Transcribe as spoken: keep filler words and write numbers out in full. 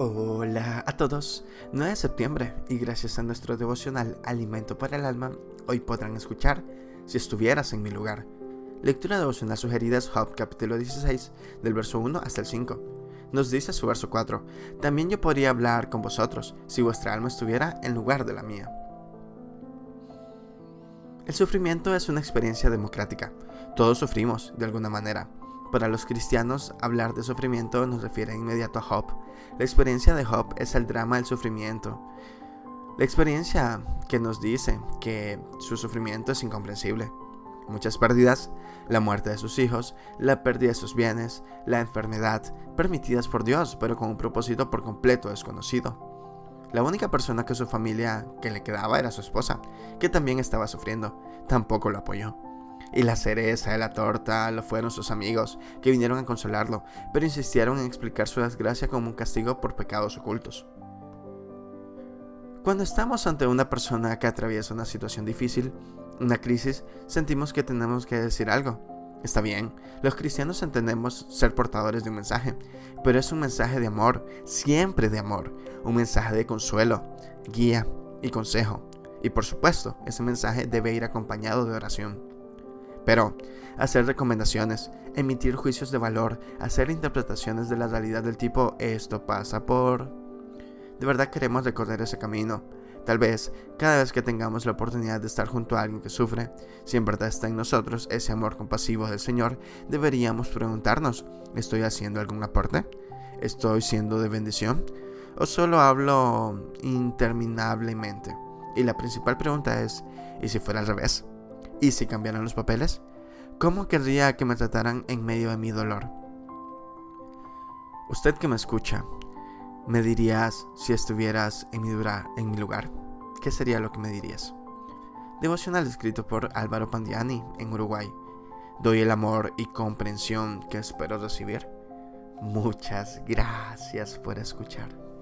Hola a todos, nueve de septiembre, y gracias a nuestro devocional Alimento para el Alma, hoy podrán escuchar Si estuvieras en mi lugar. Lectura devocional sugerida es Job capítulo dieciséis, del verso uno hasta el cinco. Nos dice su verso cuatro, también yo podría hablar con vosotros si vuestra alma estuviera en lugar de la mía. El sufrimiento es una experiencia democrática, todos sufrimos de alguna manera. Para los cristianos, hablar de sufrimiento nos refiere inmediato a Job. La experiencia de Job es el drama del sufrimiento. La experiencia que nos dice que su sufrimiento es incomprensible. Muchas pérdidas, la muerte de sus hijos, la pérdida de sus bienes, la enfermedad, permitidas por Dios, pero con un propósito por completo desconocido. La única persona que su familia que le quedaba era su esposa, que también estaba sufriendo. Tampoco lo apoyó. Y la cereza de la torta lo fueron sus amigos, que vinieron a consolarlo, pero insistieron en explicar su desgracia como un castigo por pecados ocultos. Cuando estamos ante una persona que atraviesa una situación difícil, una crisis, sentimos que tenemos que decir algo. Está bien, los cristianos entendemos ser portadores de un mensaje, pero es un mensaje de amor, siempre de amor, un mensaje de consuelo, guía y consejo. Y por supuesto, ese mensaje debe ir acompañado de oración. Pero hacer recomendaciones, emitir juicios de valor, hacer interpretaciones de la realidad del tipo esto pasa por... De verdad queremos recorrer ese camino. Tal vez cada vez que tengamos la oportunidad de estar junto a alguien que sufre, si en verdad está en nosotros ese amor compasivo del Señor, deberíamos preguntarnos, ¿estoy haciendo algún aporte? ¿Estoy siendo de bendición? ¿O solo hablo interminablemente? Y la principal pregunta es, ¿y si fuera al revés? ¿Y si cambiaran los papeles? ¿Cómo querría que me trataran en medio de mi dolor? Usted que me escucha, ¿me dirías si estuvieras en mi, dura, en mi lugar? ¿Qué sería lo que me dirías? Devocional escrito por Álvaro Pandiani en Uruguay. Doy el amor y comprensión que espero recibir. Muchas gracias por escuchar.